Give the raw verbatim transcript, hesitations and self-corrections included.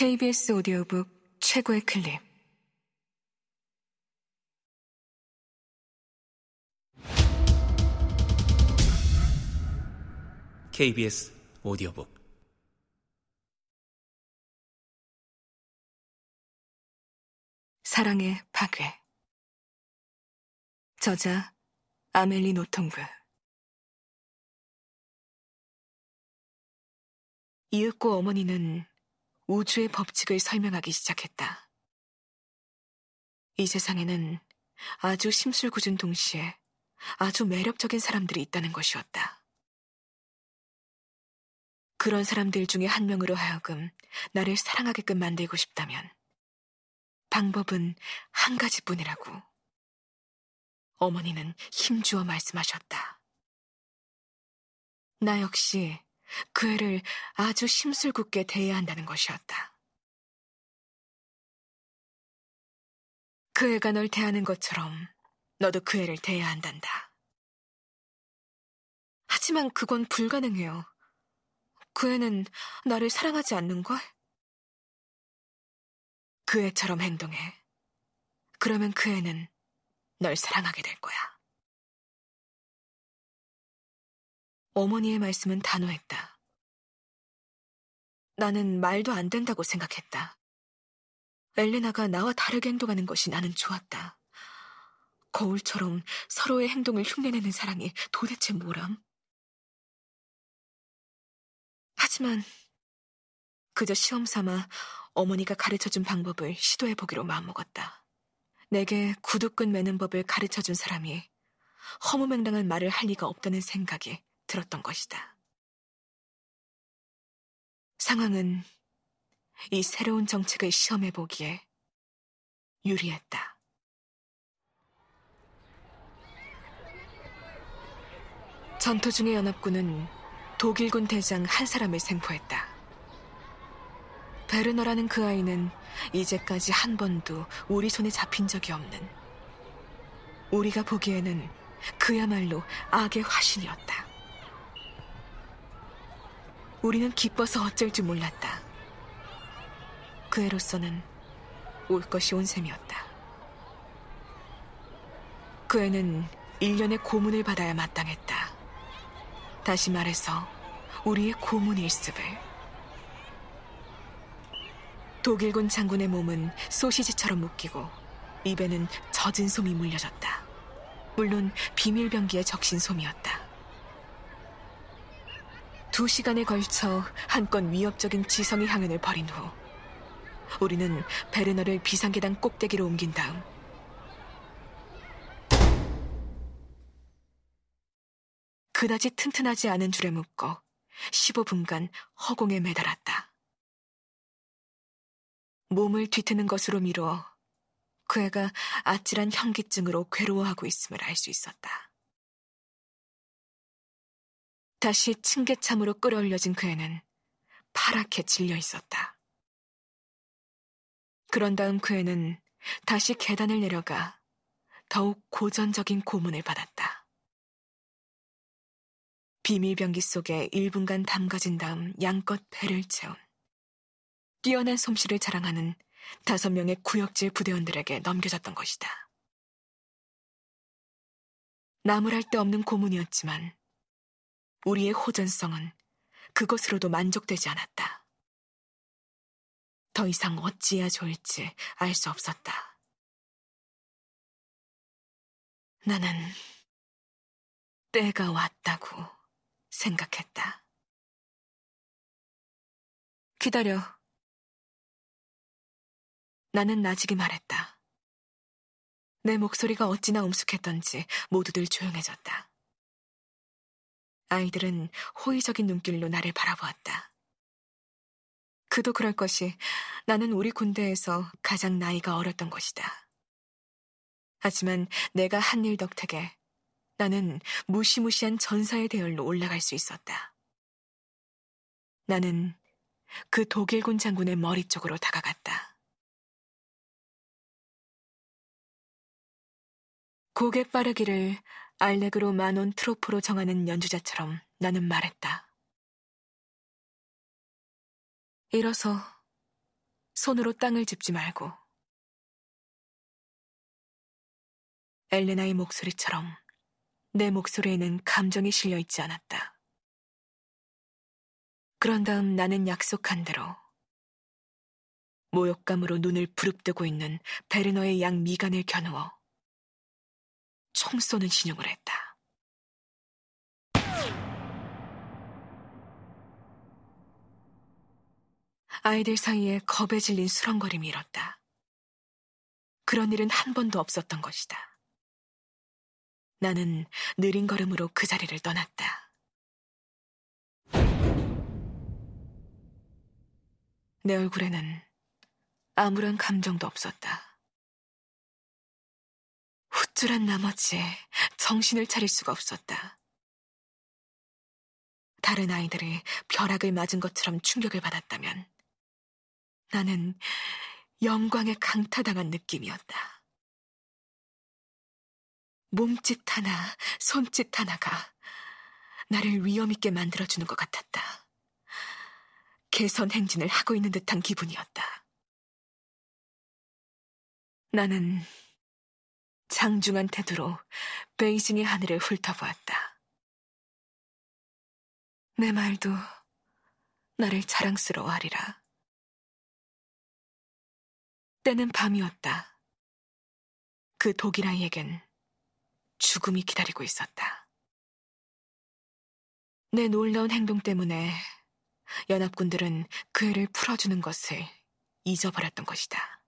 케이비에스 오디오북 최고의 클립. 케이비에스 오디오북 사랑의 파괴. 저자 아멜리 노통브. 이윽고 어머니는 우주의 법칙을 설명하기 시작했다. 이 세상에는 아주 심술궂은 동시에 아주 매력적인 사람들이 있다는 것이었다. 그런 사람들 중에 한 명으로 하여금 나를 사랑하게끔 만들고 싶다면 방법은 한 가지뿐이라고 어머니는 힘주어 말씀하셨다. 나 역시 그 애를 아주 심술궂게 대해야 한다는 것이었다. 그 애가 널 대하는 것처럼 너도 그 애를 대해야 한단다. 하지만 그건 불가능해요. 그 애는 나를 사랑하지 않는걸? 그 애처럼 행동해. 그러면 그 애는 널 사랑하게 될 거야. 어머니의 말씀은 단호했다. 나는 말도 안 된다고 생각했다. 엘레나가 나와 다르게 행동하는 것이 나는 좋았다. 거울처럼 서로의 행동을 흉내내는 사랑이 도대체 뭐람? 하지만 그저 시험 삼아 어머니가 가르쳐준 방법을 시도해보기로 마음먹었다. 내게 구두끈 매는 법을 가르쳐준 사람이 허무맹랑한 말을 할 리가 없다는 생각이 들었던 것이다. 상황은 이 새로운 정책을 시험해보기에 유리했다. 전투 중에 연합군은 독일군 대장 한 사람을 생포했다. 베르너라는 그 아이는 이제까지 한 번도 우리 손에 잡힌 적이 없는, 우리가 보기에는 그야말로 악의 화신이었다. 우리는 기뻐서 어쩔 줄 몰랐다. 그 애로서는 올 것이 온 셈이었다. 그 애는 일련의 고문을 받아야 마땅했다. 다시 말해서 우리의 고문 일습을. 독일군 장군의 몸은 소시지처럼 묶이고 입에는 젖은 솜이 물려졌다. 물론 비밀병기에 적신 솜이었다. 두 시간에 걸쳐 한껏 위협적인 지성의 향연을 벌인 후 우리는 베르너를 비상계단 꼭대기로 옮긴 다음 그다지 튼튼하지 않은 줄에 묶어 십오 분간 허공에 매달았다. 몸을 뒤트는 것으로 미루어 그 애가 아찔한 현기증으로 괴로워하고 있음을 알 수 있었다. 다시 층계참으로 끌어올려진 그 애는 파랗게 질려 있었다. 그런 다음 그 애는 다시 계단을 내려가 더욱 고전적인 고문을 받았다. 비밀병기 속에 일 분간 담가진 다음 양껏 배를 채운, 뛰어난 솜씨를 자랑하는 다섯 명의 구역질 부대원들에게 넘겨졌던 것이다. 나무랄 데 없는 고문이었지만 우리의 호전성은 그것으로도 만족되지 않았다. 더 이상 어찌해야 좋을지 알 수 없었다. 나는 때가 왔다고 생각했다. 기다려. 나는 나지기 말했다. 내 목소리가 어찌나 엄숙했던지 모두들 조용해졌다. 아이들은 호의적인 눈길로 나를 바라보았다. 그도 그럴 것이 나는 우리 군대에서 가장 나이가 어렸던 것이다. 하지만 내가 한 일 덕택에 나는 무시무시한 전사의 대열로 올라갈 수 있었다. 나는 그 독일군 장군의 머리 쪽으로 다가갔다. 고개 빠르기를 알레그로 마논 트로포로 정하는 연주자처럼 나는 말했다. 일어서 손으로 땅을 짚지 말고. 엘레나의 목소리처럼 내 목소리에는 감정이 실려있지 않았다. 그런 다음 나는 약속한 대로 모욕감으로 눈을 부릅뜨고 있는 베르너의 양 미간을 겨누어 총 쏘는 신용을 했다. 아이들 사이에 겁에 질린 수렁거림이 일었다. 그런 일은 한 번도 없었던 것이다. 나는 느린 걸음으로 그 자리를 떠났다. 내 얼굴에는 아무런 감정도 없었다. 후줄한 나머지 정신을 차릴 수가 없었다. 다른 아이들이 벼락을 맞은 것처럼 충격을 받았다면 나는 영광에 강타당한 느낌이었다. 몸짓 하나, 손짓 하나가 나를 위험 있게 만들어주는 것 같았다. 개선 행진을 하고 있는 듯한 기분이었다. 나는 장중한 태도로 베이징의 하늘을 훑어보았다. 내 말도 나를 자랑스러워하리라. 때는 밤이었다. 그 독일 아이에겐 죽음이 기다리고 있었다. 내 놀라운 행동 때문에 연합군들은 그 애를 풀어주는 것을 잊어버렸던 것이다.